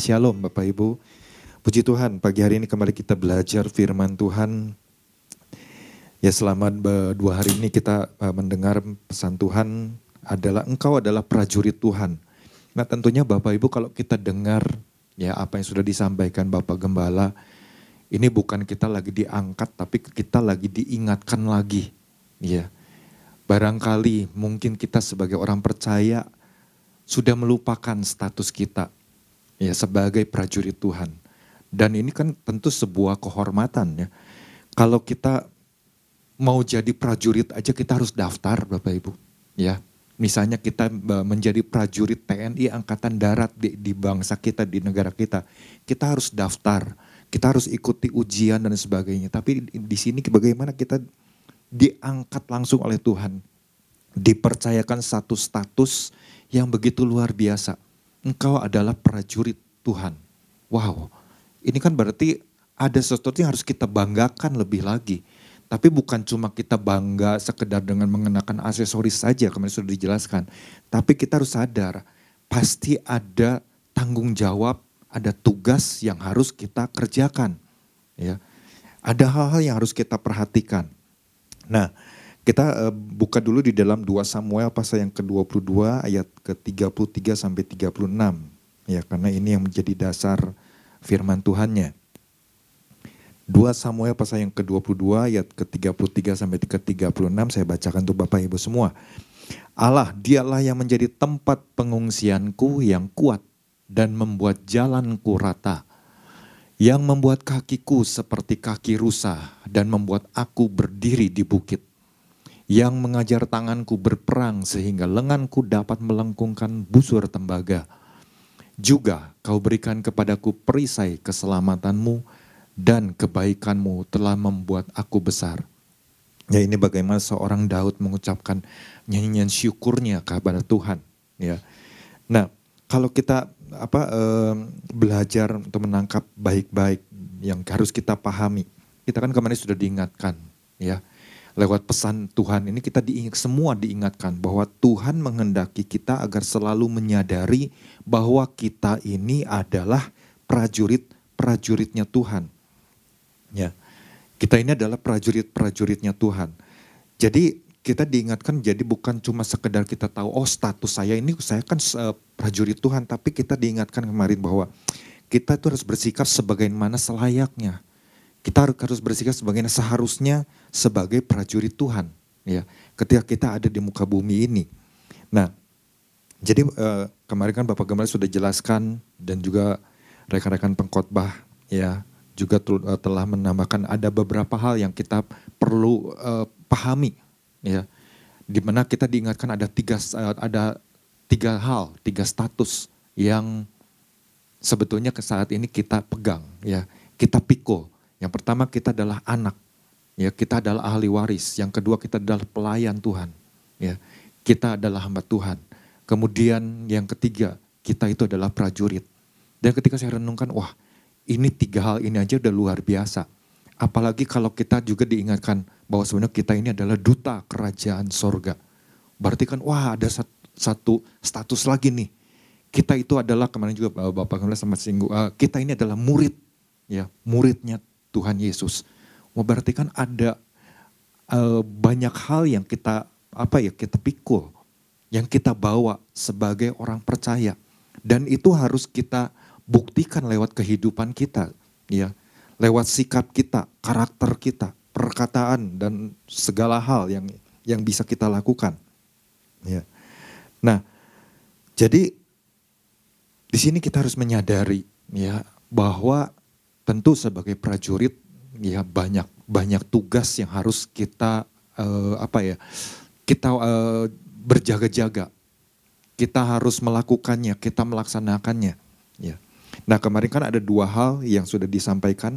Shalom Bapak Ibu. Puji Tuhan, pagi hari ini kembali kita belajar firman Tuhan. Ya, selama 2 hari ini kita mendengar pesan Tuhan adalah engkau adalah prajurit Tuhan. Nah tentunya Bapak Ibu, kalau kita dengar ya apa yang sudah disampaikan Bapak Gembala, ini bukan kita lagi diangkat, tapi kita lagi diingatkan lagi. Ya, barangkali mungkin kita sebagai orang percaya sudah melupakan status kita ya sebagai prajurit Tuhan. Dan ini kan tentu sebuah kehormatan ya. Kalau kita mau jadi prajurit aja kita harus daftar Bapak Ibu ya. Misalnya kita menjadi prajurit TNI Angkatan Darat di bangsa kita, di negara kita. Kita harus daftar, kita harus ikuti ujian dan sebagainya. Tapi di sini bagaimana kita diangkat langsung oleh Tuhan. Dipercayakan satu status yang begitu luar biasa. Engkau adalah prajurit Tuhan. Wow, ini kan berarti ada sesuatu yang harus kita banggakan lebih lagi. Tapi bukan cuma kita bangga sekedar dengan mengenakan aksesoris saja, kemarin sudah dijelaskan. Tapi kita harus sadar, pasti ada tanggung jawab, ada tugas yang harus kita kerjakan. Ya. Ada hal-hal yang harus kita perhatikan. Nah, kita buka dulu di dalam 2 Samuel pasal yang ke-22 ayat ke-33 sampai 36. Ya, karena ini yang menjadi dasar firman Tuhannya. 2 Samuel pasal yang ke-22 ayat ke-33 sampai ke-36 saya bacakan untuk Bapak Ibu semua. Allah dialah yang menjadi tempat pengungsianku yang kuat dan membuat jalanku rata. Yang membuat kakiku seperti kaki rusa dan membuat aku berdiri di bukit. Yang mengajar tanganku berperang sehingga lenganku dapat melengkungkan busur tembaga. Juga kau berikan kepadaku perisai keselamatanmu dan kebaikanmu telah membuat aku besar. Ya, ini bagaimana seorang Daud mengucapkan nyanyian syukurnya kepada Tuhan. Ya, nah kalau kita belajar untuk menangkap baik-baik yang harus kita pahami, kita kan kemarin sudah diingatkan, ya lewat pesan Tuhan ini kita diingatkan bahwa Tuhan menghendaki kita agar selalu menyadari bahwa kita ini adalah prajurit-prajuritnya Tuhan. Ya, kita ini adalah prajurit-prajuritnya Tuhan. Jadi kita diingatkan, jadi bukan cuma sekedar kita tahu oh status saya ini saya kan prajurit Tuhan, tapi kita diingatkan kemarin bahwa kita itu harus bersikap sebagaimana selayaknya. Kita harus bersikap sebagaimana seharusnya sebagai prajurit Tuhan ya ketika kita ada di muka bumi ini. Nah, jadi kemarin kan Bapak Gembala sudah jelaskan dan juga rekan-rekan pengkhotbah ya juga telah menambahkan ada beberapa hal yang kita perlu pahami ya, di mana kita diingatkan ada tiga status yang sebetulnya ke saat ini kita pegang ya, kita pikul. Yang pertama kita adalah anak ya, kita adalah ahli waris. Yang kedua kita adalah pelayan Tuhan ya, kita adalah hamba Tuhan. Kemudian yang ketiga kita itu adalah prajurit. Dan ketika saya renungkan, wah, ini 3 hal ini aja udah luar biasa. Apalagi kalau kita juga diingatkan bahwa sebenarnya kita ini adalah duta kerajaan sorga. Berarti kan wah ada satu status lagi nih. Kita itu adalah, kemarin juga Bapak Gembala sama singgung, kita ini adalah murid. Ya, muridnya Tuhan Yesus. Wah, berarti kan ada banyak hal yang kita pikul. Yang kita bawa sebagai orang percaya. Dan itu harus kita buktikan lewat kehidupan kita, ya, lewat sikap kita, karakter kita, perkataan dan segala hal yang bisa kita lakukan. Ya. Nah, jadi di sini kita harus menyadari, ya, bahwa tentu sebagai prajurit, ya banyak tugas yang harus kita berjaga-jaga. Kita harus melakukannya, kita melaksanakannya. Ya. Nah kemarin kan ada 2 hal yang sudah disampaikan.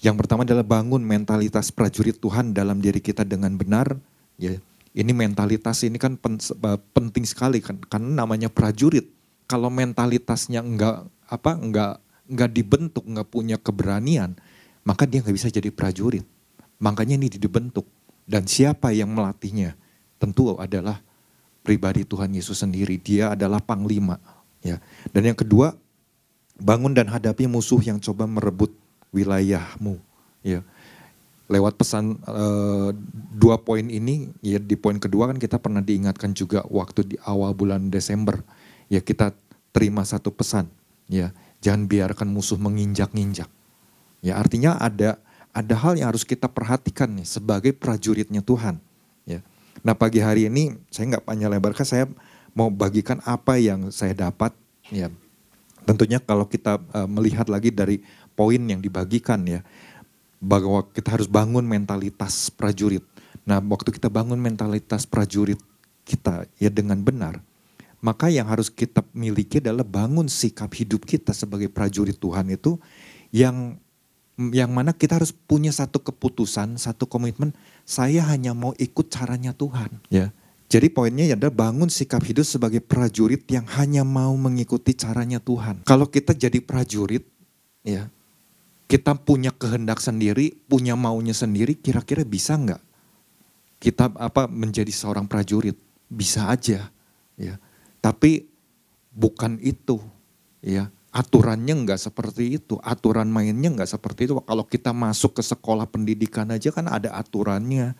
Yang pertama adalah bangun mentalitas prajurit Tuhan dalam diri kita dengan benar. Ya. Ini mentalitas ini kan penting sekali kan, karena namanya prajurit. Kalau mentalitasnya enggak dibentuk, enggak punya keberanian, maka dia enggak bisa jadi prajurit. Makanya ini dibentuk. Dan siapa yang melatihnya? Tentu adalah pribadi Tuhan Yesus sendiri. Dia adalah panglima. Ya. Dan yang kedua Bangun dan hadapi musuh yang coba merebut wilayahmu. Ya. Lewat pesan dua poin ini, ya di poin kedua kan kita pernah diingatkan juga waktu di awal bulan Desember, ya kita terima satu pesan, ya jangan biarkan musuh menginjak-injak. Ya artinya ada hal yang harus kita perhatikan nih sebagai prajuritnya Tuhan. Ya. Nah pagi hari ini saya nggak panjang lebar, saya mau bagikan apa yang saya dapat. Ya tentunya kalau kita melihat lagi dari poin yang dibagikan ya. Bahwa kita harus bangun mentalitas prajurit. Nah waktu kita bangun mentalitas prajurit kita ya dengan benar, maka yang harus kita miliki adalah bangun sikap hidup kita sebagai prajurit Tuhan itu yang mana kita harus punya satu keputusan, satu komitmen, saya hanya mau ikut caranya Tuhan. Ya. Jadi poinnya adalah bangun sikap hidup sebagai prajurit yang hanya mau mengikuti caranya Tuhan. Kalau kita jadi prajurit ya, kita punya kehendak sendiri, punya maunya sendiri, kira-kira bisa nggak kita menjadi seorang prajurit? Bisa aja, ya. Tapi bukan itu, ya. Aturannya nggak seperti itu, aturan mainnya nggak seperti itu. Kalau kita masuk ke sekolah pendidikan aja kan ada aturannya,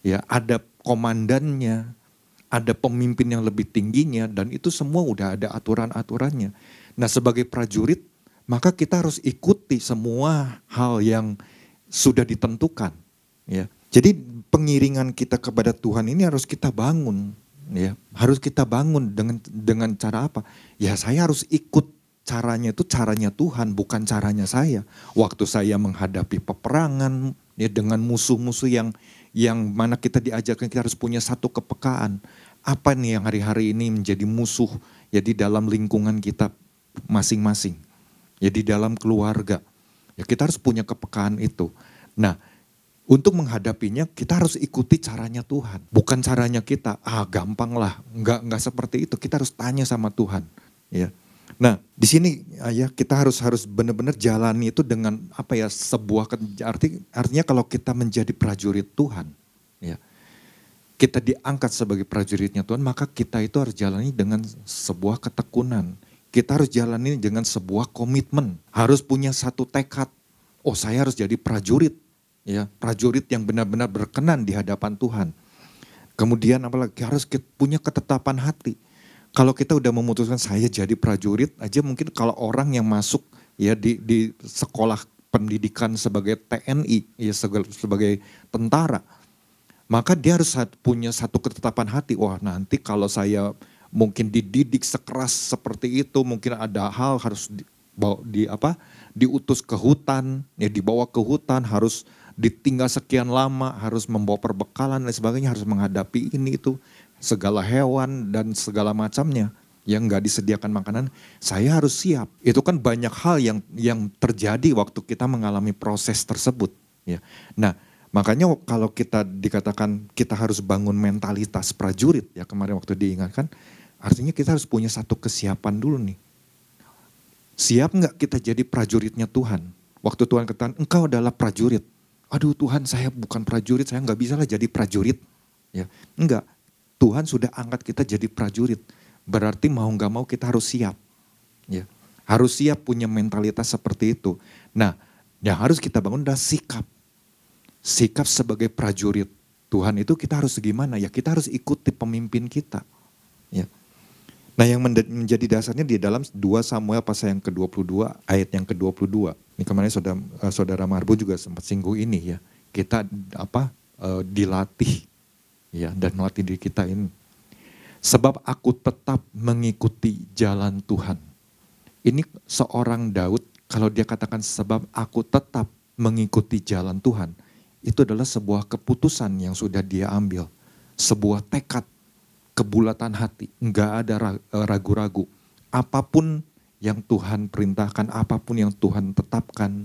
ya. Ada komandannya, ada pemimpin yang lebih tingginya, dan itu semua udah ada aturan-aturannya. Nah, sebagai prajurit maka kita harus ikuti semua hal yang sudah ditentukan. Ya. Jadi pengiringan kita kepada Tuhan ini harus kita bangun. Ya. Harus kita bangun dengan cara apa? Ya saya harus ikut caranya itu caranya Tuhan, bukan caranya saya. Waktu saya menghadapi peperangan ya, dengan musuh-musuh yang mana kita diajarkan kita harus punya satu kepekaan. Apa nih yang hari-hari ini menjadi musuh ya di dalam lingkungan kita masing-masing. Ya di dalam keluarga, ya kita harus punya kepekaan itu. Nah, untuk menghadapinya kita harus ikuti caranya Tuhan. Bukan caranya kita, gampang lah, enggak seperti itu. Kita harus tanya sama Tuhan. Ya. Nah, di sini ya kita harus benar-benar jalani itu dengan sebuah artinya kalau kita menjadi prajurit Tuhan, ya kita diangkat sebagai prajuritnya Tuhan, maka kita itu harus jalani dengan sebuah ketekunan. Kita harus jalani dengan sebuah komitmen, harus punya satu tekad. Oh, saya harus jadi prajurit, ya prajurit yang benar-benar berkenan di hadapan Tuhan. Kemudian apalagi harus punya ketetapan hati. Kalau kita udah memutuskan saya jadi prajurit aja, mungkin kalau orang yang masuk ya di sekolah pendidikan sebagai TNI, ya sebagai tentara, maka dia harus punya satu ketetapan hati. Wah, nanti kalau saya mungkin dididik sekeras seperti itu, mungkin ada hal harus diutus ke hutan, ya dibawa ke hutan, harus ditinggal sekian lama, harus membawa perbekalan dan sebagainya, harus menghadapi ini itu, segala hewan dan segala macamnya yang nggak disediakan makanan, saya harus siap. Itu kan banyak hal yang terjadi waktu kita mengalami proses tersebut. Ya. Nah, makanya kalau kita dikatakan kita harus bangun mentalitas prajurit, ya kemarin waktu diingatkan, artinya kita harus punya satu kesiapan dulu nih. Siap nggak kita jadi prajuritnya Tuhan? Waktu Tuhan katakan, engkau adalah prajurit. Aduh Tuhan, saya bukan prajurit, saya nggak bisa lah jadi prajurit. Ya, enggak, Tuhan sudah angkat kita jadi prajurit. Berarti mau nggak mau kita harus siap. Ya, harus siap punya mentalitas seperti itu. Nah, yang harus kita bangun adalah sikap. Sikap sebagai prajurit Tuhan itu kita harus gimana? Ya kita harus ikuti pemimpin kita. Ya. Nah yang menjadi dasarnya di dalam 2 Samuel pasal yang ke-22 ayat yang ke-22. Ini kemarin saudara Marbu juga sempat singgung ini ya. Kita dilatih ya dan melatih diri kita ini. Sebab aku tetap mengikuti jalan Tuhan. Ini seorang Daud kalau dia katakan sebab aku tetap mengikuti jalan Tuhan. Itu adalah sebuah keputusan yang sudah dia ambil. Sebuah tekad. Kebulatan hati, nggak ada ragu-ragu. Apapun yang Tuhan perintahkan, apapun yang Tuhan tetapkan,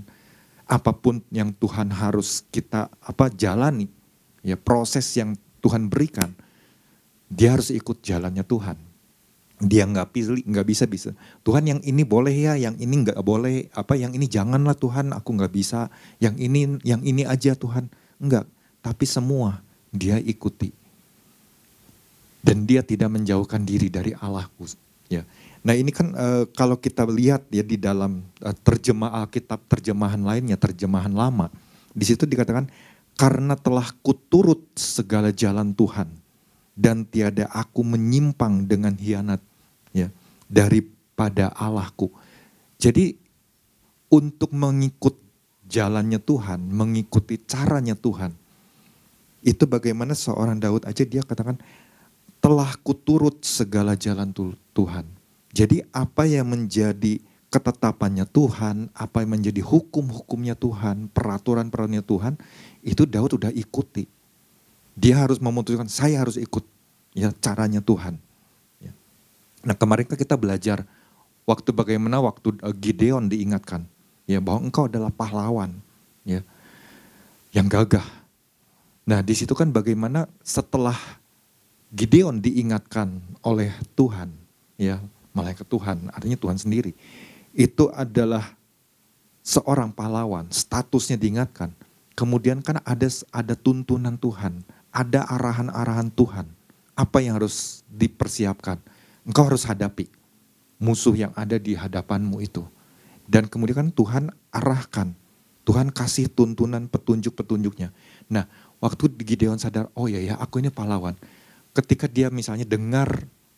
apapun yang Tuhan harus kita jalani, ya proses yang Tuhan berikan, dia harus ikut jalannya Tuhan. Dia nggak pilih, nggak bisa. Tuhan yang ini boleh ya, yang ini nggak boleh. Yang ini janganlah Tuhan, aku nggak bisa. Yang ini aja Tuhan, enggak. Tapi semua dia ikuti. Dan dia tidak menjauhkan diri dari Allahku. Ya. Nah ini kan kalau kita lihat ya di dalam terjemahan lainnya, terjemahan lama. Di situ dikatakan, karena telah kuturut segala jalan Tuhan dan tiada aku menyimpang dengan hianat ya, daripada Allahku. Jadi untuk mengikut jalannya Tuhan, mengikuti caranya Tuhan. Itu bagaimana seorang Daud aja dia katakan, telah kuturut segala jalan Tuhan. Jadi apa yang menjadi ketetapannya Tuhan, apa yang menjadi hukum-hukumnya Tuhan, peraturan-peraturannya Tuhan, itu Daud udah ikuti. Dia harus memutuskan, saya harus ikut ya caranya Tuhan. Ya. Nah kemarin kita belajar waktu bagaimana waktu Gideon diingatkan, ya bahwa engkau adalah pahlawan, ya yang gagah. Nah di situ kan bagaimana setelah Gideon diingatkan oleh Tuhan, ya. Malaikat Tuhan, artinya Tuhan sendiri. Itu adalah seorang pahlawan, statusnya diingatkan. Kemudian kan ada tuntunan Tuhan, ada arahan-arahan Tuhan. Apa yang harus dipersiapkan? Engkau harus hadapi musuh yang ada di hadapanmu itu. Dan kemudian kan Tuhan arahkan, Tuhan kasih tuntunan petunjuk-petunjuknya. Nah, waktu Gideon sadar, oh ya aku ini pahlawan. Ketika dia misalnya dengar,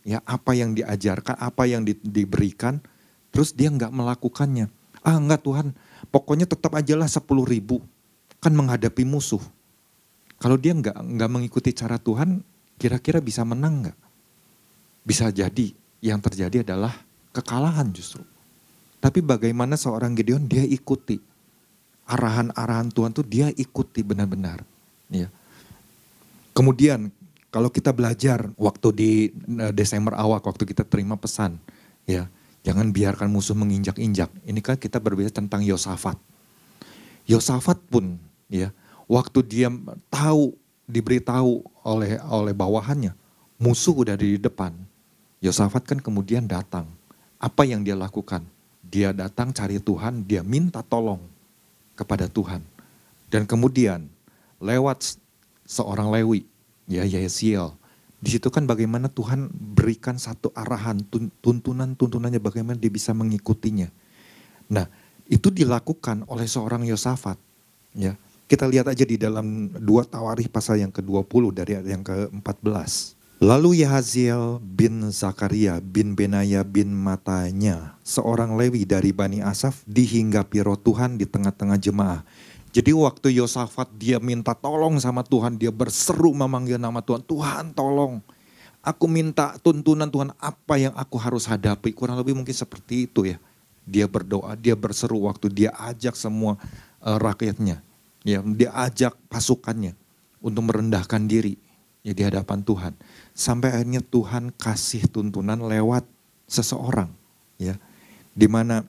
ya apa yang diajarkan, apa yang diberikan, terus dia nggak melakukannya. Ah enggak Tuhan, pokoknya tetap ajalah 10.000, kan menghadapi musuh. Kalau dia nggak mengikuti cara Tuhan, kira-kira bisa menang nggak? Bisa jadi, yang terjadi adalah kekalahan justru. Tapi bagaimana seorang Gideon dia ikuti arahan-arahan Tuhan tuh dia ikuti benar-benar. Ya. Kemudian kalau kita belajar waktu di Desember awal, waktu kita terima pesan, ya jangan biarkan musuh menginjak-injak. Ini kan kita berbicara tentang Yosafat. Yosafat pun, ya waktu dia tahu, diberitahu oleh bawahannya, musuh udah di depan. Yosafat kan kemudian datang. Apa yang dia lakukan? Dia datang cari Tuhan, dia minta tolong kepada Tuhan. Dan kemudian lewat seorang Lewi, ya Yesiel, di situ kan bagaimana Tuhan berikan satu arahan, tuntunan-tuntunannya bagaimana dia bisa mengikutinya. Nah itu dilakukan oleh seorang Yosafat. Ya kita lihat aja di dalam 2 Tawarikh pasal yang ke-20 dari yang ke-14. Lalu Yahaziel bin Zakaria bin Benaya bin Matanya, seorang Lewi dari Bani Asaf, dihinggapi roh Tuhan di tengah-tengah jemaah. Jadi waktu Yosafat dia minta tolong sama Tuhan, dia berseru memanggil nama Tuhan, Tuhan tolong. Aku minta tuntunan Tuhan apa yang aku harus hadapi, kurang lebih mungkin seperti itu ya. Dia berdoa, dia berseru waktu dia ajak semua rakyatnya, ya, dia ajak pasukannya untuk merendahkan diri ya, di hadapan Tuhan. Sampai akhirnya Tuhan kasih tuntunan lewat seseorang ya, di mana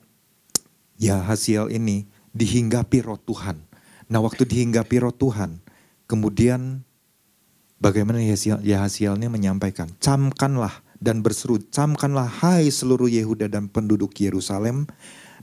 ya Yahasiel ini dihinggapi roh Tuhan. Nah waktu dihinggapi roh Tuhan, kemudian bagaimana Yahasielnya menyampaikan, camkanlah dan berseru, camkanlah hai seluruh Yehuda dan penduduk Yerusalem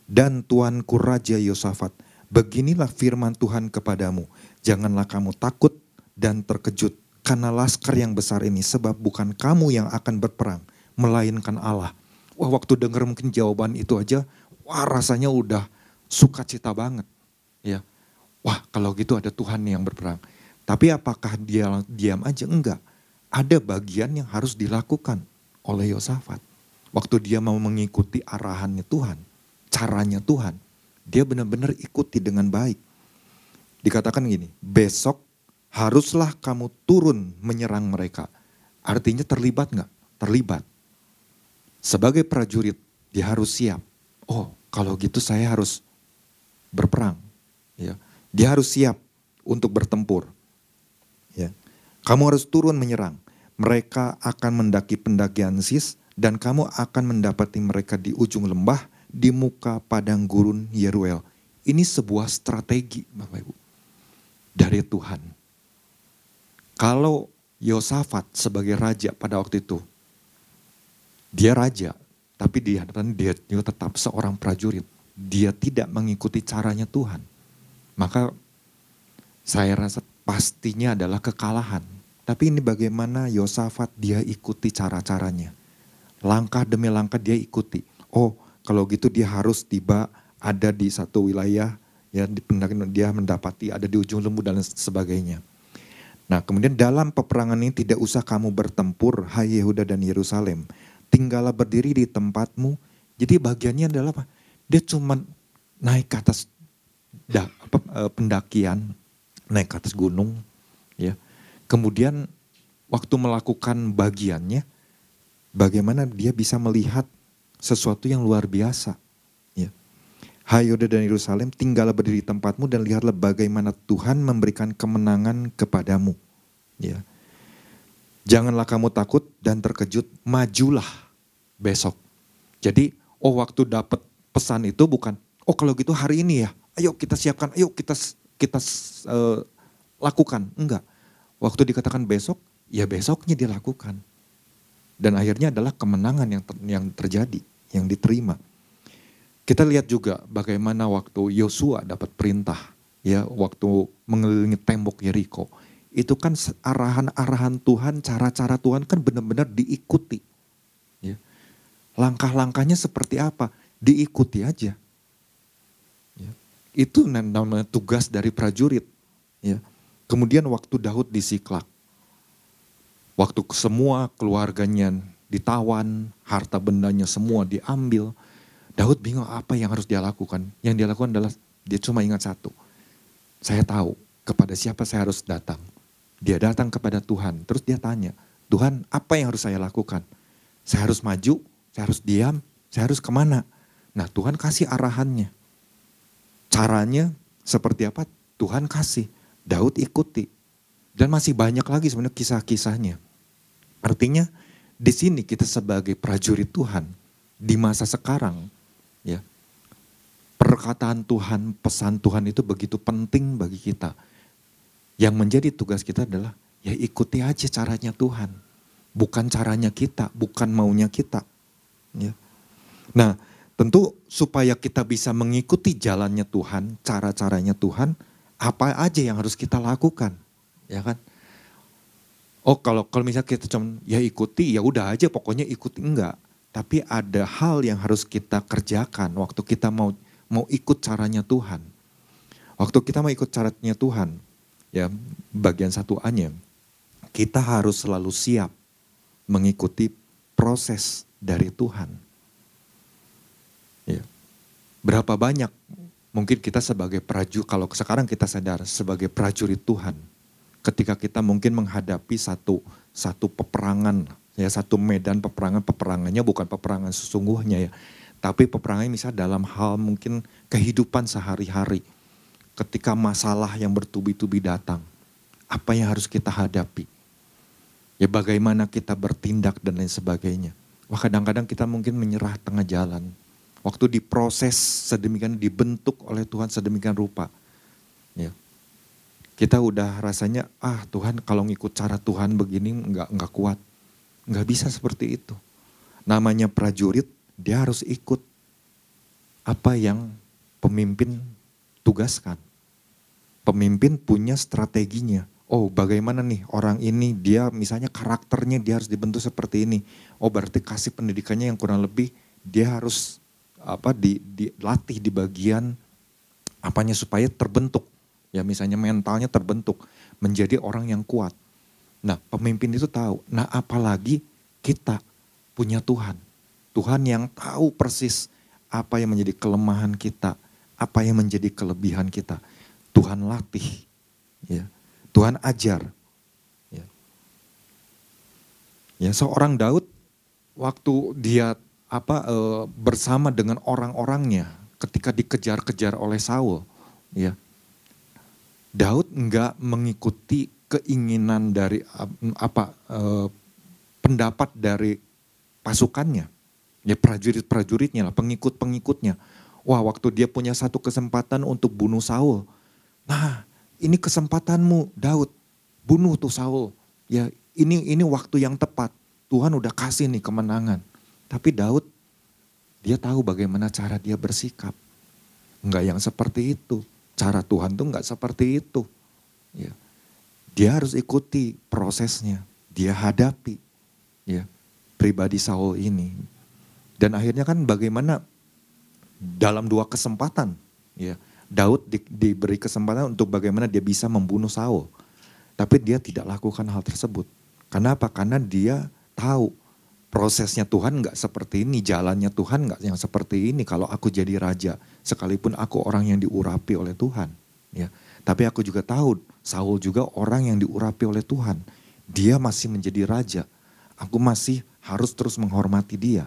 dan Tuanku Raja Yosafat, beginilah firman Tuhan kepadamu, janganlah kamu takut dan terkejut karena laskar yang besar ini, sebab bukan kamu yang akan berperang, melainkan Allah. Wah waktu dengar mungkin jawaban itu aja, wah rasanya udah sukacita banget ya. Wah kalau gitu ada Tuhan yang berperang. Tapi apakah dia diam aja? Enggak. Ada bagian yang harus dilakukan oleh Yosafat. Waktu dia mau mengikuti arahannya Tuhan, caranya Tuhan, dia benar-benar ikuti dengan baik. Dikatakan gini, besok haruslah kamu turun menyerang mereka. Artinya terlibat enggak? Terlibat. Sebagai prajurit dia harus siap. Oh kalau gitu saya harus berperang. Ya. Dia harus siap untuk bertempur. Ya. Kamu harus turun menyerang. Mereka akan mendaki pendakian Sis dan kamu akan mendapati mereka di ujung lembah di muka padang gurun Yeruel. Ini sebuah strategi Bapak Ibu dari Tuhan. Kalau Yosafat sebagai raja pada waktu itu, dia raja tapi di hadapan dia tetap seorang prajurit. Dia tidak mengikuti caranya Tuhan. Maka saya rasa pastinya adalah kekalahan. Tapi ini bagaimana Yosafat dia ikuti cara-caranya. Langkah demi langkah dia ikuti. Oh, kalau gitu dia harus tiba ada di satu wilayah, ya, dia mendapati ada di ujung lembu dan sebagainya. Nah, kemudian dalam peperangan ini tidak usah kamu bertempur, hai Yehuda dan Yerusalem. Tinggallah berdiri di tempatmu. Jadi bagiannya adalah apa? Dia cuma naik ke atas pendakian, naik ke atas gunung, ya. Kemudian waktu melakukan bagiannya, bagaimana dia bisa melihat sesuatu yang luar biasa. Ya. Hai Yehuda dan Yerusalem, tinggallah berdiri di tempatmu dan lihatlah bagaimana Tuhan memberikan kemenangan kepadamu. Ya. Janganlah kamu takut dan terkejut, majulah besok. Jadi, oh, waktu dapat pesan itu bukan, oh kalau gitu hari ini ya, ayo kita siapkan, ayo kita lakukan. Enggak, waktu dikatakan besok, ya besoknya dilakukan. Dan akhirnya adalah kemenangan yang terjadi, yang diterima. Kita lihat juga bagaimana waktu Yosua dapat perintah, ya, waktu mengelilingi tembok Yeriko. Itu kan arahan-arahan Tuhan, cara-cara Tuhan kan benar-benar diikuti. Ya. Langkah-langkahnya seperti apa? Diikuti aja. Ya. Itu namanya tugas dari prajurit. Ya. Kemudian waktu Daud di Siklak, waktu semua keluarganya ditawan, harta bendanya semua diambil, Daud bingung apa yang harus dia lakukan. Yang dia lakukan adalah dia cuma ingat satu. Saya tahu kepada siapa saya harus datang. Dia datang kepada Tuhan. Terus dia tanya, Tuhan apa yang harus saya lakukan? Saya harus maju, saya harus diam, saya harus kemana? Nah, Tuhan kasih arahannya. Caranya seperti apa? Tuhan kasih. Daud ikuti. Dan masih banyak lagi sebenarnya kisah-kisahnya. Artinya di sini kita sebagai prajurit Tuhan di masa sekarang, ya, perkataan Tuhan, pesan Tuhan itu begitu penting bagi kita. Yang menjadi tugas kita adalah ya ikuti aja caranya Tuhan, bukan caranya kita, bukan maunya kita. Ya. Nah, tentu supaya kita bisa mengikuti jalannya Tuhan, cara-caranya Tuhan, apa aja yang harus kita lakukan, ya kan? Oh, kalau misalnya kita cuma ya ikuti, ya udah aja, pokoknya ikuti, enggak. Tapi ada hal yang harus kita kerjakan waktu kita mau ikut caranya Tuhan. Waktu kita mau ikut caranya Tuhan, ya bagian 1A-nya, kita harus selalu siap mengikuti proses dari Tuhan. Ya. Berapa banyak mungkin kita sebagai prajurit, kalau sekarang kita sadar sebagai prajurit Tuhan, ketika kita mungkin menghadapi satu peperangan, ya, satu medan peperangan, peperangannya bukan peperangan sesungguhnya, ya, tapi peperangan misalnya dalam hal mungkin kehidupan sehari-hari. Ketika masalah yang bertubi-tubi datang, apa yang harus kita hadapi? Ya, bagaimana kita bertindak dan lain sebagainya. Wah, kadang-kadang kita mungkin menyerah tengah jalan. Waktu diproses sedemikian, dibentuk oleh Tuhan sedemikian rupa, ya. Kita udah rasanya, ah Tuhan kalau ngikut cara Tuhan begini nggak kuat. Nggak bisa seperti itu. Namanya prajurit, dia harus ikut apa yang pemimpin tugaskan. Pemimpin punya strateginya. Oh, bagaimana nih orang ini, dia misalnya karakternya dia harus dibentuk seperti ini. Oh, berarti kasih pendidikannya yang kurang lebih dia harus dilatih di bagian apanya supaya terbentuk. Ya, misalnya mentalnya terbentuk menjadi orang yang kuat. Nah, pemimpin itu tahu. Nah, apalagi kita punya Tuhan. Tuhan yang tahu persis apa yang menjadi kelemahan kita, apa yang menjadi kelebihan kita. Tuhan latih, ya. Tuhan ajar. Ya. Ya, seorang Daud waktu dia bersama dengan orang-orangnya ketika dikejar-kejar oleh Saul, ya. Daud enggak mengikuti keinginan dari pendapat dari pasukannya, ya, prajurit-prajuritnya lah, pengikut-pengikutnya. Wah, waktu dia punya satu kesempatan untuk bunuh Saul, nah ini kesempatanmu Daud, bunuh tuh Saul, ya, ini waktu yang tepat, Tuhan udah kasih nih kemenangan. Tapi Daud, dia tahu bagaimana cara dia bersikap, enggak yang seperti itu, cara Tuhan tuh enggak seperti itu, ya. Dia harus ikuti prosesnya, dia hadapi, ya. pribadi Saul ini. Dan akhirnya kan bagaimana dalam dua kesempatan ya, Daud diberi kesempatan untuk bagaimana dia bisa membunuh Saul. Tapi dia tidak lakukan hal tersebut. Kenapa? Karena dia tahu prosesnya Tuhan nggak seperti ini, jalannya Tuhan nggak yang seperti ini. Kalau aku jadi raja, sekalipun aku orang yang diurapi oleh Tuhan, ya, tapi aku juga tahu Saul juga orang yang diurapi oleh Tuhan. Dia masih menjadi raja. Aku masih harus terus menghormati dia.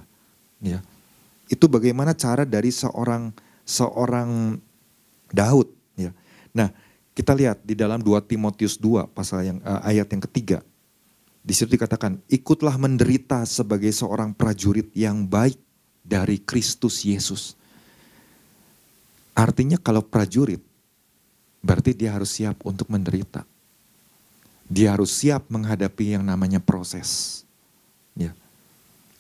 Ya, itu bagaimana cara dari seorang Daud. Ya, nah kita lihat di dalam 2 Timotius 2 pasal yang ayat yang ketiga. Di situ dikatakan, ikutlah menderita sebagai seorang prajurit yang baik dari Kristus Yesus. Artinya kalau prajurit, berarti dia harus siap untuk menderita. Dia harus siap menghadapi yang namanya proses. Ya.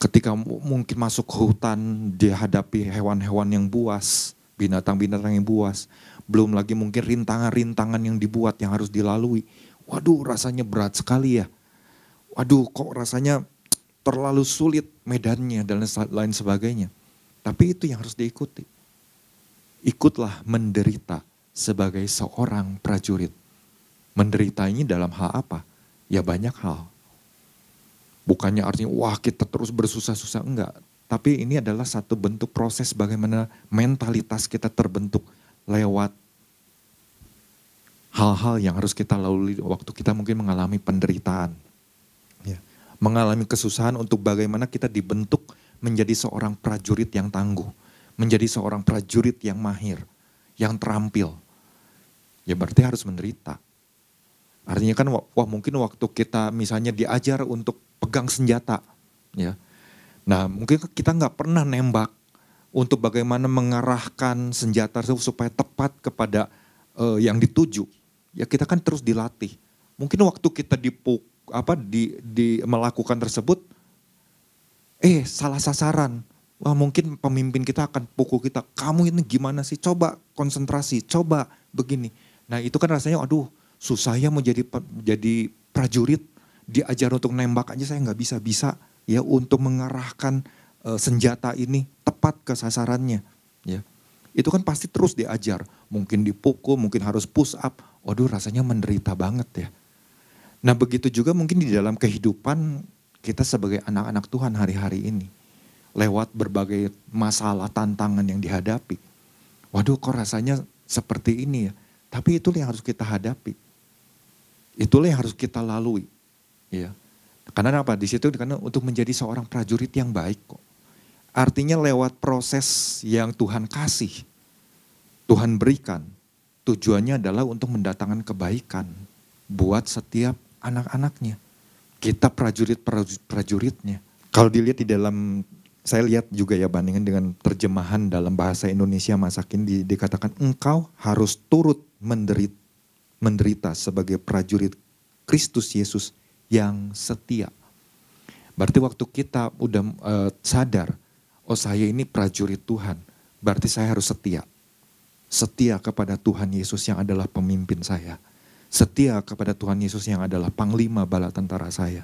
Ketika mungkin masuk hutan, dia hadapi hewan-hewan yang buas, binatang-binatang yang buas. Belum lagi mungkin rintangan-rintangan yang dibuat, yang harus dilalui. Waduh, rasanya berat sekali ya. Aduh, kok rasanya terlalu sulit medannya dan lain sebagainya. Tapi itu yang harus diikuti. Ikutlah menderita sebagai seorang prajurit. Menderita ini dalam hal apa? Ya banyak hal. Bukannya artinya wah kita terus bersusah-susah, enggak. Tapi ini adalah satu bentuk proses bagaimana mentalitas kita terbentuk lewat hal-hal yang harus kita lalui waktu kita mungkin mengalami penderitaan. Mengalami kesusahan untuk bagaimana kita dibentuk menjadi seorang prajurit yang tangguh. Menjadi seorang prajurit yang mahir, yang terampil. Ya berarti harus menderita. Artinya kan wah mungkin waktu kita misalnya diajar untuk pegang senjata. Ya. Nah mungkin kita nggak pernah nembak untuk bagaimana mengarahkan senjata supaya tepat kepada yang dituju. Ya kita kan terus dilatih. Mungkin waktu kita melakukan tersebut salah sasaran. Wah, mungkin pemimpin kita akan pukul kita. Kamu ini gimana sih? Coba konsentrasi, coba begini. Nah, itu kan rasanya aduh, susah ya mau jadi prajurit, diajar untuk nembak aja saya nggak bisa-bisa ya untuk mengarahkan senjata ini tepat ke sasarannya, ya. Itu kan pasti terus diajar. Mungkin dipukul, mungkin harus push up. Aduh, rasanya menderita banget ya. Nah begitu juga mungkin di dalam kehidupan kita sebagai anak-anak Tuhan hari-hari ini. Lewat berbagai masalah, tantangan yang dihadapi. Waduh kok rasanya seperti ini ya. Tapi itulah yang harus kita hadapi. Itulah yang harus kita lalui. Ya. Karena apa? Di situ karena untuk menjadi seorang prajurit yang baik kok. Artinya lewat proses yang Tuhan kasih. Tuhan berikan. Tujuannya adalah untuk mendatangkan kebaikan. Buat setiap anak-anaknya, kita prajurit-prajuritnya. Kalau dilihat di dalam, saya lihat juga ya bandingkan dengan terjemahan dalam bahasa Indonesia masa kini dikatakan engkau harus turut menderita sebagai prajurit Kristus Yesus yang setia. Berarti waktu kita udah sadar, oh saya ini prajurit Tuhan, berarti saya harus setia. Setia kepada Tuhan Yesus yang adalah pemimpin saya. Setia kepada Tuhan Yesus yang adalah panglima bala tentara saya.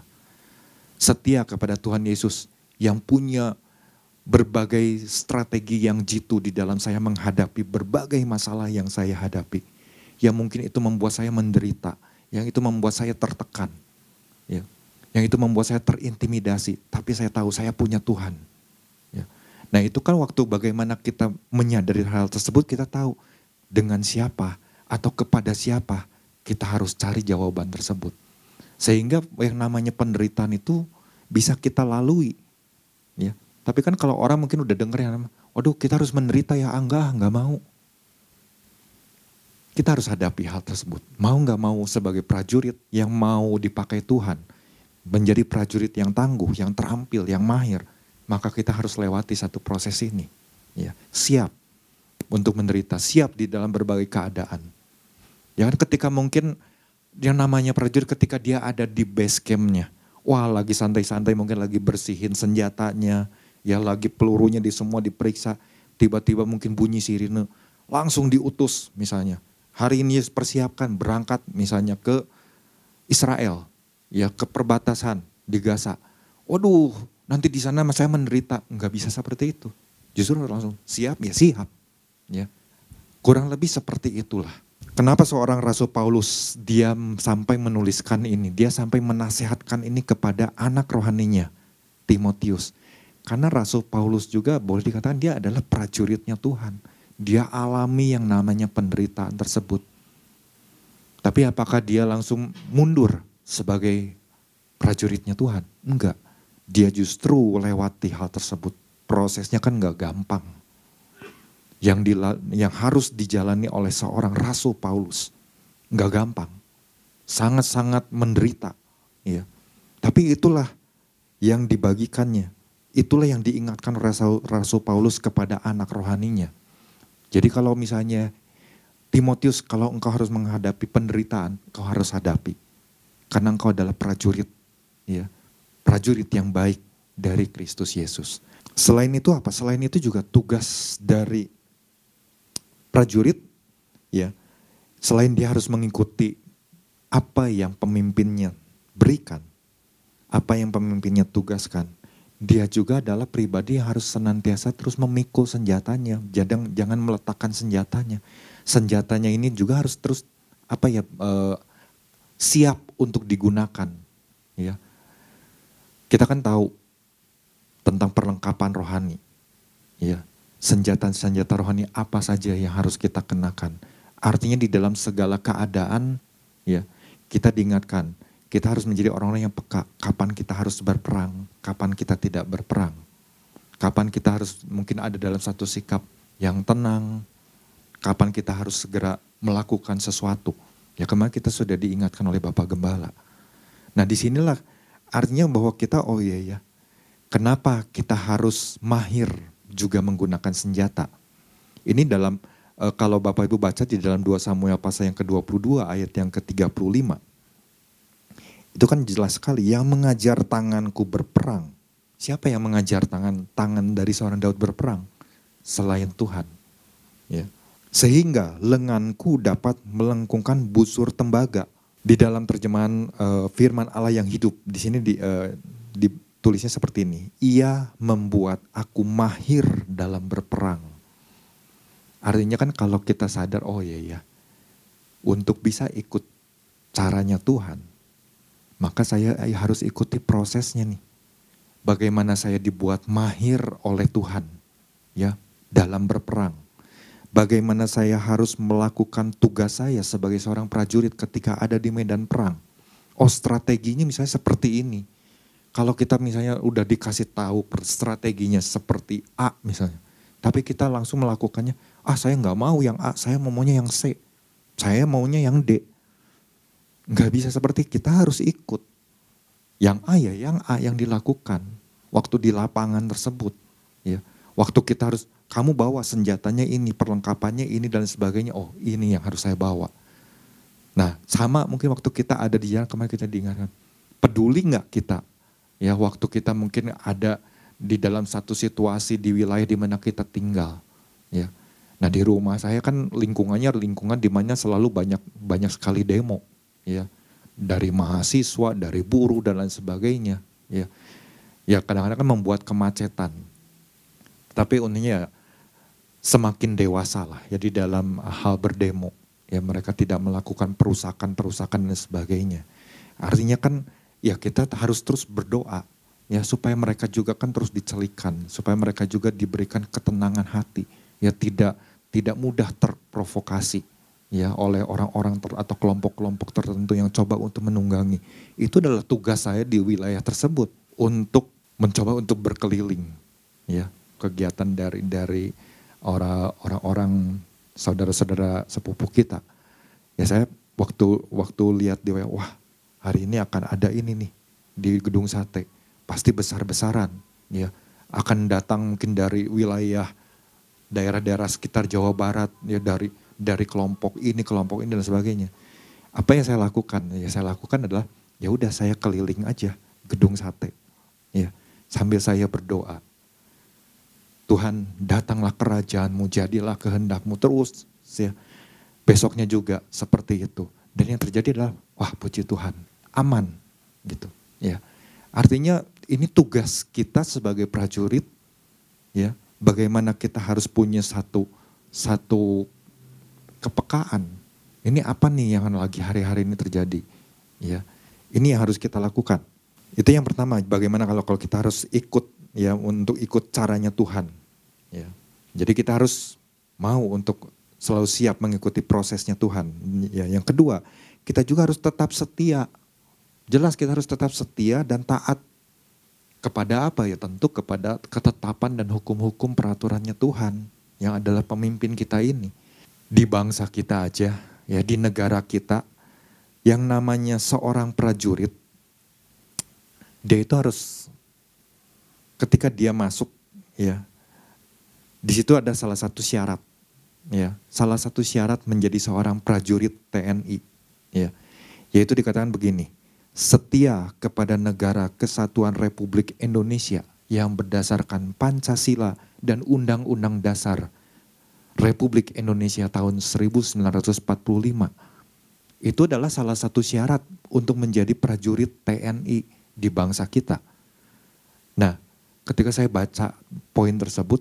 Setia kepada Tuhan Yesus yang punya berbagai strategi yang jitu di dalam saya menghadapi berbagai masalah yang saya hadapi. Yang mungkin itu membuat saya menderita. Yang itu membuat saya tertekan. Ya. Yang itu membuat saya terintimidasi. Tapi saya tahu saya punya Tuhan. Ya. Nah itu kan waktu bagaimana kita menyadari hal tersebut kita tahu dengan siapa atau kepada siapa. Kita harus cari jawaban tersebut. Sehingga yang namanya penderitaan itu bisa kita lalui. Ya. Tapi kan kalau orang mungkin udah denger yang namanya, waduh kita harus menderita ya, enggak mau. Kita harus hadapi hal tersebut. Mau enggak mau sebagai prajurit yang mau dipakai Tuhan. Menjadi prajurit yang tangguh, yang terampil, yang mahir. Maka kita harus lewati satu proses ini. Ya. Siap untuk menderita, siap di dalam berbagai keadaan. Ya kan ketika mungkin yang namanya prajurit ketika dia ada di base campnya. Wah lagi santai-santai mungkin lagi bersihin senjatanya. Ya lagi pelurunya di semua diperiksa. Tiba-tiba mungkin bunyi sirine. Langsung diutus misalnya. Hari ini persiapkan berangkat misalnya ke Israel. Ya ke perbatasan di Gaza. Waduh nanti di sana saya menderita. Nggak bisa seperti itu. Justru langsung siap, ya siap. Ya. Kurang lebih seperti itulah. Kenapa seorang Rasul Paulus dia sampai menuliskan ini, dia sampai menasihatkan ini kepada anak rohaninya, Timotius. Karena Rasul Paulus juga boleh dikatakan dia adalah prajuritnya Tuhan. Dia alami yang namanya penderitaan tersebut. Tapi apakah dia langsung mundur sebagai prajuritnya Tuhan? Enggak. Dia justru lewati hal tersebut. Prosesnya kan enggak gampang. Yang harus dijalani oleh seorang Rasul Paulus. Enggak gampang. Sangat-sangat menderita. Ya. Tapi itulah yang dibagikannya. Itulah yang diingatkan Rasul Paulus kepada anak rohaninya. Jadi kalau misalnya Timotius, kalau engkau harus menghadapi penderitaan, kau harus hadapi. Karena engkau adalah prajurit, ya, prajurit yang baik dari Kristus Yesus. Selain itu apa? Selain itu juga tugas dari prajurit, ya, selain dia harus mengikuti apa yang pemimpinnya berikan, apa yang pemimpinnya tugaskan, dia juga adalah pribadi yang harus senantiasa terus memikul senjatanya, jangan meletakkan senjatanya. Senjatanya ini juga harus terus siap untuk digunakan, ya. Kita kan tahu tentang perlengkapan rohani, ya. Senjata-senjata rohani apa saja yang harus kita kenakan. Artinya di dalam segala keadaan, ya, kita diingatkan, kita harus menjadi orang-orang yang peka. Kapan kita harus berperang, kapan kita tidak berperang. Kapan kita harus mungkin ada dalam satu sikap yang tenang. Kapan kita harus segera melakukan sesuatu. Ya, kemarin kita sudah diingatkan oleh Bapak Gembala. Nah, disinilah artinya bahwa kita, oh iya ya, kenapa kita harus mahir juga menggunakan senjata. Ini dalam, kalau Bapak Ibu baca di dalam 2 Samuel pasal yang ke-22 ayat yang ke-35. Itu kan jelas sekali, yang mengajar tanganku berperang. Siapa yang mengajar tangan dari seorang Daud berperang? Selain Tuhan. Ya. Sehingga lenganku dapat melengkungkan busur tembaga. Di dalam terjemahan firman Allah yang hidup, di sini ditulisnya seperti ini. Ia membuat aku mahir dalam berperang. Artinya kan kalau kita sadar, oh iya ya, untuk bisa ikut caranya Tuhan, maka saya harus ikuti prosesnya nih. Bagaimana saya dibuat mahir oleh Tuhan, ya, dalam berperang. Bagaimana saya harus melakukan tugas saya sebagai seorang prajurit ketika ada di medan perang. Oh, strateginya misalnya seperti ini. Kalau kita misalnya udah dikasih tahu strateginya seperti A misalnya. Tapi kita langsung melakukannya, saya gak mau yang A, saya maunya yang C. Saya maunya yang D. Gak bisa seperti kita harus ikut. Yang A ya, yang A yang dilakukan. Waktu di lapangan tersebut. Ya. Waktu kita harus, kamu bawa senjatanya ini, perlengkapannya ini dan sebagainya. Oh, ini yang harus saya bawa. Nah, sama mungkin waktu kita ada di jalan, kemarin kita diingatkan. Peduli nggak kita? Ya, waktu kita mungkin ada di dalam satu situasi di wilayah di mana kita tinggal. Ya. Nah, di rumah saya kan lingkungannya lingkungan di mana selalu banyak sekali demo. Ya. Dari mahasiswa, dari buruh dan lain sebagainya. Ya, ya kadang-kadang kan membuat kemacetan. Tapi uniknya semakin dewasa lah, ya, di dalam hal berdemo, ya, mereka tidak melakukan perusakan dan sebagainya. Artinya kan ya kita harus terus berdoa, ya, supaya mereka juga kan terus dicelikan, supaya mereka juga diberikan ketenangan hati, ya, tidak mudah terprovokasi, ya, oleh orang-orang atau kelompok-kelompok tertentu yang coba untuk menunggangi. Itu adalah tugas saya di wilayah tersebut untuk mencoba untuk berkeliling, ya, kegiatan dari orang-orang saudara-saudara sepupu kita. Ya, saya waktu lihat dia, wah, hari ini akan ada ini nih di Gedung Sate. Pasti besar-besaran, ya. Akan datang mungkin dari wilayah daerah-daerah sekitar Jawa Barat, ya, dari kelompok ini dan sebagainya. Apa yang saya lakukan? Ya, saya lakukan adalah ya udah saya keliling aja Gedung Sate. Ya, sambil saya berdoa. Tuhan, datanglah kerajaan-Mu, jadilah kehendak-Mu terus. Ya. Besoknya juga seperti itu. Dan yang terjadi adalah, wah, puji Tuhan, aman gitu. Ya. Artinya Ini tugas kita sebagai prajurit, ya, bagaimana kita harus punya satu kepekaan. Ini apa nih yang lagi hari-hari ini terjadi? Ya, ini yang harus kita lakukan. Itu yang pertama. Bagaimana kalau kita harus ikut, ya, untuk ikut caranya Tuhan. Ya. Jadi kita harus mau untuk selalu siap mengikuti prosesnya Tuhan. Ya, yang kedua, kita juga harus tetap setia. Jelas kita harus tetap setia dan taat kepada apa ya? Tentu kepada ketetapan dan hukum-hukum peraturannya Tuhan yang adalah pemimpin kita ini. Di bangsa kita aja, ya, di negara kita, yang namanya seorang prajurit, dia itu harus ketika dia masuk, ya, di situ ada salah satu syarat. Ya, salah satu syarat menjadi seorang prajurit TNI, ya, yaitu dikatakan begini, setia kepada negara kesatuan Republik Indonesia yang berdasarkan Pancasila dan Undang-Undang Dasar Republik Indonesia tahun 1945. Itu adalah salah satu syarat untuk menjadi prajurit TNI di bangsa kita. Nah, ketika saya baca poin tersebut,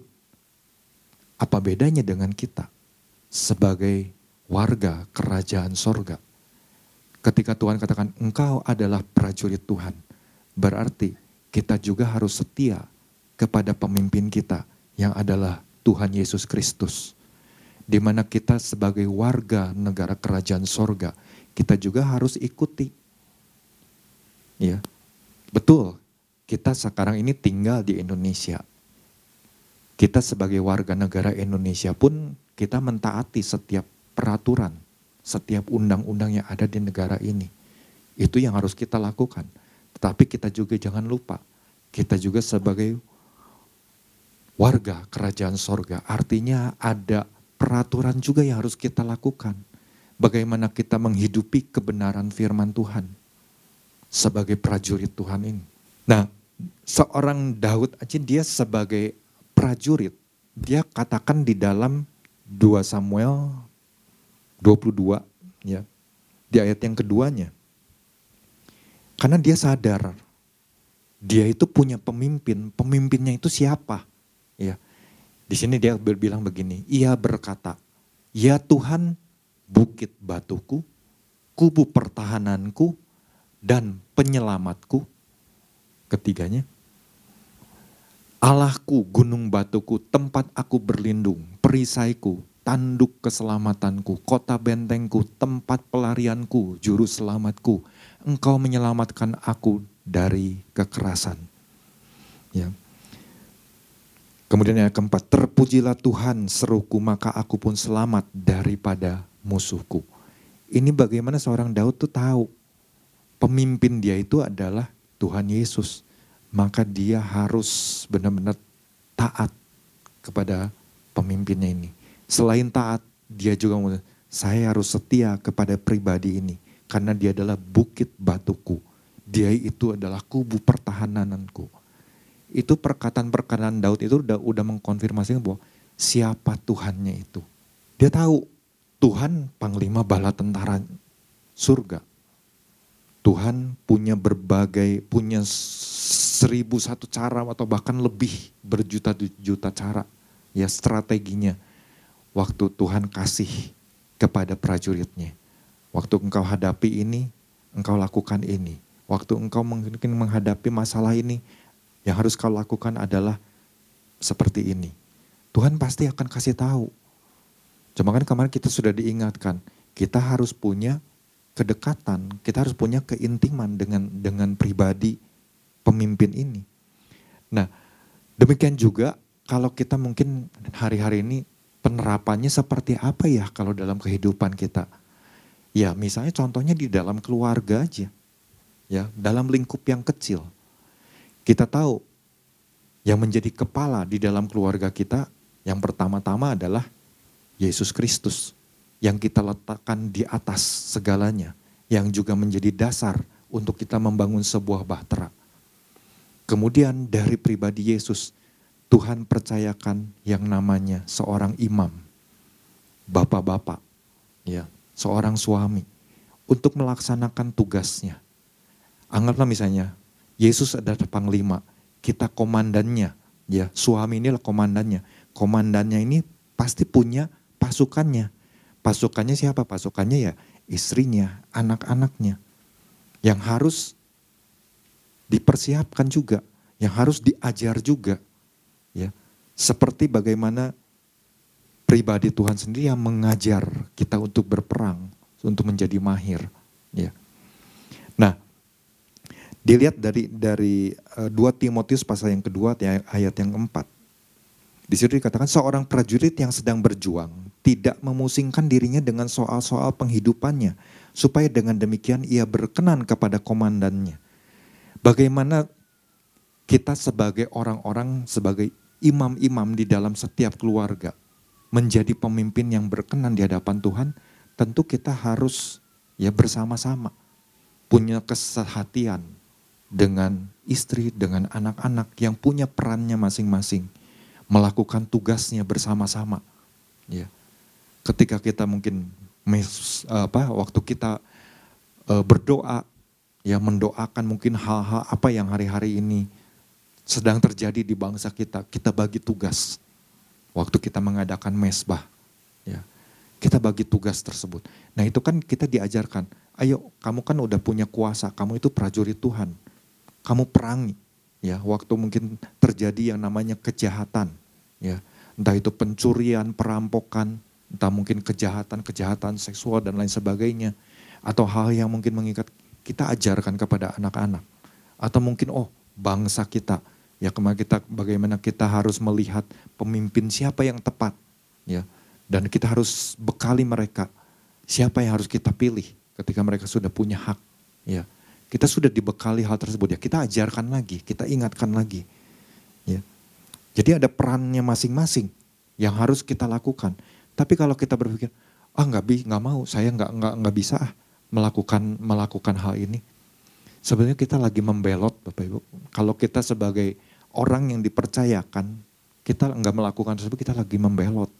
apa bedanya dengan kita sebagai warga kerajaan sorga? Ketika Tuhan katakan engkau adalah prajurit Tuhan, berarti kita juga harus setia kepada pemimpin kita yang adalah Tuhan Yesus Kristus. Di mana kita sebagai warga negara kerajaan sorga, kita juga harus ikuti. Ya, betul, kita sekarang ini tinggal di Indonesia. Kita sebagai warga negara Indonesia pun kita mentaati setiap peraturan, setiap undang-undang yang ada di negara ini. Itu yang harus kita lakukan. Tetapi kita juga jangan lupa, kita juga sebagai warga kerajaan sorga. Artinya ada peraturan juga yang harus kita lakukan. Bagaimana kita menghidupi kebenaran firman Tuhan sebagai prajurit Tuhan ini. Nah, seorang Daud aja dia sebagai prajurit, dia katakan di dalam 2 Samuel 22, ya, di ayat yang keduanya. Karena dia sadar, dia itu punya pemimpin, pemimpinnya itu siapa. Ya. Di sini dia berbilang begini, ia berkata, ya Tuhan bukit batuku, kubu pertahananku, dan penyelamatku, ketiganya. Allahku, gunung batuku, tempat aku berlindung, perisaiku, tanduk keselamatanku, kota bentengku, tempat pelarianku, juru selamatku. Engkau menyelamatkan aku dari kekerasan. Ya. Kemudian yang keempat, terpujilah Tuhan seruku maka aku pun selamat daripada musuhku. Ini bagaimana seorang Daud tuh tahu pemimpin dia itu adalah Tuhan Yesus. Maka dia harus benar-benar taat kepada pemimpinnya ini. Selain taat, dia juga saya harus setia kepada pribadi ini. Karena dia adalah bukit batuku. Dia itu adalah kubu pertahananku. Itu perkataan-perkataan Daud itu udah mengkonfirmasikan bahwa siapa Tuhannya itu. Dia tahu Tuhan panglima bala tentara surga. Tuhan punya 1001 cara atau bahkan lebih berjuta-juta cara, ya, strateginya. Waktu Tuhan kasih kepada prajuritnya. Waktu engkau hadapi ini, engkau lakukan ini. Waktu engkau mungkin menghadapi masalah ini, yang harus kau lakukan adalah seperti ini. Tuhan pasti akan kasih tahu. Cuma kan kemarin kita sudah diingatkan, kita harus punya kedekatan, kita harus punya keintiman dengan pribadi pemimpin ini. Nah, demikian juga kalau kita mungkin hari-hari ini penerapannya seperti apa ya kalau dalam kehidupan kita. Ya, misalnya contohnya di dalam keluarga aja. Ya, dalam lingkup yang kecil. Kita tahu yang menjadi kepala di dalam keluarga kita yang pertama-tama adalah Yesus Kristus. Yang kita letakkan di atas segalanya, yang juga menjadi dasar untuk kita membangun sebuah bahtera. Kemudian dari pribadi Yesus, Tuhan percayakan yang namanya seorang imam, bapak-bapak, ya, seorang suami, untuk melaksanakan tugasnya. Anggaplah misalnya, Yesus adalah panglima, kita komandannya, ya, suami inilah komandannya. Komandannya ini pasti punya pasukannya. Pasukannya siapa? Pasukannya ya istrinya, anak-anaknya, yang harus dipersiapkan juga, yang harus diajar juga, ya. Seperti bagaimana pribadi Tuhan sendiri yang mengajar kita untuk berperang, untuk menjadi mahir, ya. Nah, dilihat dari 2 Timotius pasal yang kedua ayat yang keempat. Di situ dikatakan seorang prajurit yang sedang berjuang tidak memusingkan dirinya dengan soal-soal penghidupannya, supaya dengan demikian ia berkenan kepada komandannya. Bagaimana kita sebagai orang-orang, sebagai imam-imam di dalam setiap keluarga menjadi pemimpin yang berkenan di hadapan Tuhan, tentu kita harus ya bersama-sama punya kesehatian dengan istri, dengan anak-anak yang punya perannya masing-masing, melakukan tugasnya bersama-sama. Ya. Ketika kita mungkin waktu kita berdoa, ya mendoakan mungkin hal-hal apa yang hari-hari ini sedang terjadi di bangsa kita, kita bagi tugas. Waktu kita mengadakan mesbah, ya, kita bagi tugas tersebut. Nah itu kan kita diajarkan, ayo kamu kan udah punya kuasa, kamu itu prajurit Tuhan, kamu perangi. Ya, waktu mungkin terjadi yang namanya kejahatan, ya, entah itu pencurian, perampokan, entah mungkin kejahatan seksual dan lain sebagainya, atau hal yang mungkin mengikat, kita ajarkan kepada anak-anak. Atau mungkin bangsa kita, ya bagaimana kita harus melihat pemimpin siapa yang tepat, ya, dan kita harus bekali mereka siapa yang harus kita pilih ketika mereka sudah punya hak, ya. Kita sudah dibekali hal tersebut, ya kita ajarkan lagi, kita ingatkan lagi. Ya. Jadi ada perannya masing-masing yang harus kita lakukan. Tapi kalau kita berpikir, nggak bisa melakukan hal ini. Sebenarnya kita lagi membelot, Bapak Ibu. Kalau kita sebagai orang yang dipercayakan, kita nggak melakukan tersebut, kita lagi membelot.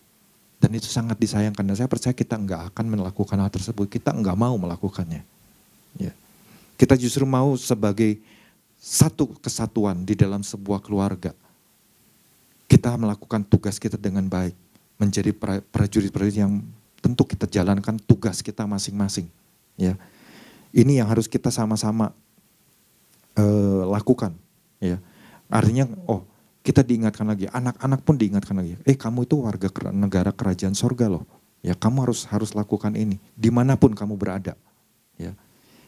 Dan itu sangat disayangkan. Dan saya percaya kita nggak akan melakukan hal tersebut, kita nggak mau melakukannya. Ya. Kita justru mau sebagai satu kesatuan di dalam sebuah keluarga. Kita melakukan tugas kita dengan baik. Menjadi prajurit-prajurit yang tentu kita jalankan tugas kita masing-masing. Ya. Ini yang harus kita sama-sama lakukan. Ya. Artinya kita diingatkan lagi. Anak-anak pun diingatkan lagi. Kamu itu warga negara kerajaan sorga loh. Ya, kamu harus lakukan ini. Dimanapun kamu berada. Ya.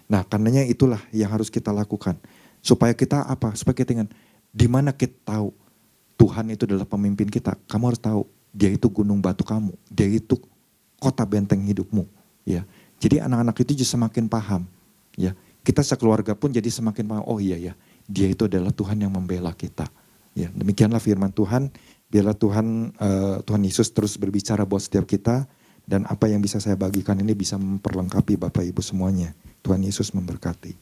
Nah, karenanya itulah yang harus kita lakukan. Supaya kita apa? Supaya kita ingat, di mana kita tahu Tuhan itu adalah pemimpin kita. Kamu harus tahu, dia itu gunung batu kamu. Dia itu kota benteng hidupmu. Ya. Jadi anak-anak itu jadi semakin paham. Ya. Kita sekeluarga pun jadi semakin paham, dia itu adalah Tuhan yang membela kita. Ya. Demikianlah firman Tuhan, biarlah Tuhan Yesus terus berbicara buat setiap kita. Dan apa yang bisa saya bagikan ini bisa memperlengkapi Bapak Ibu semuanya. Tuhan Yesus memberkati.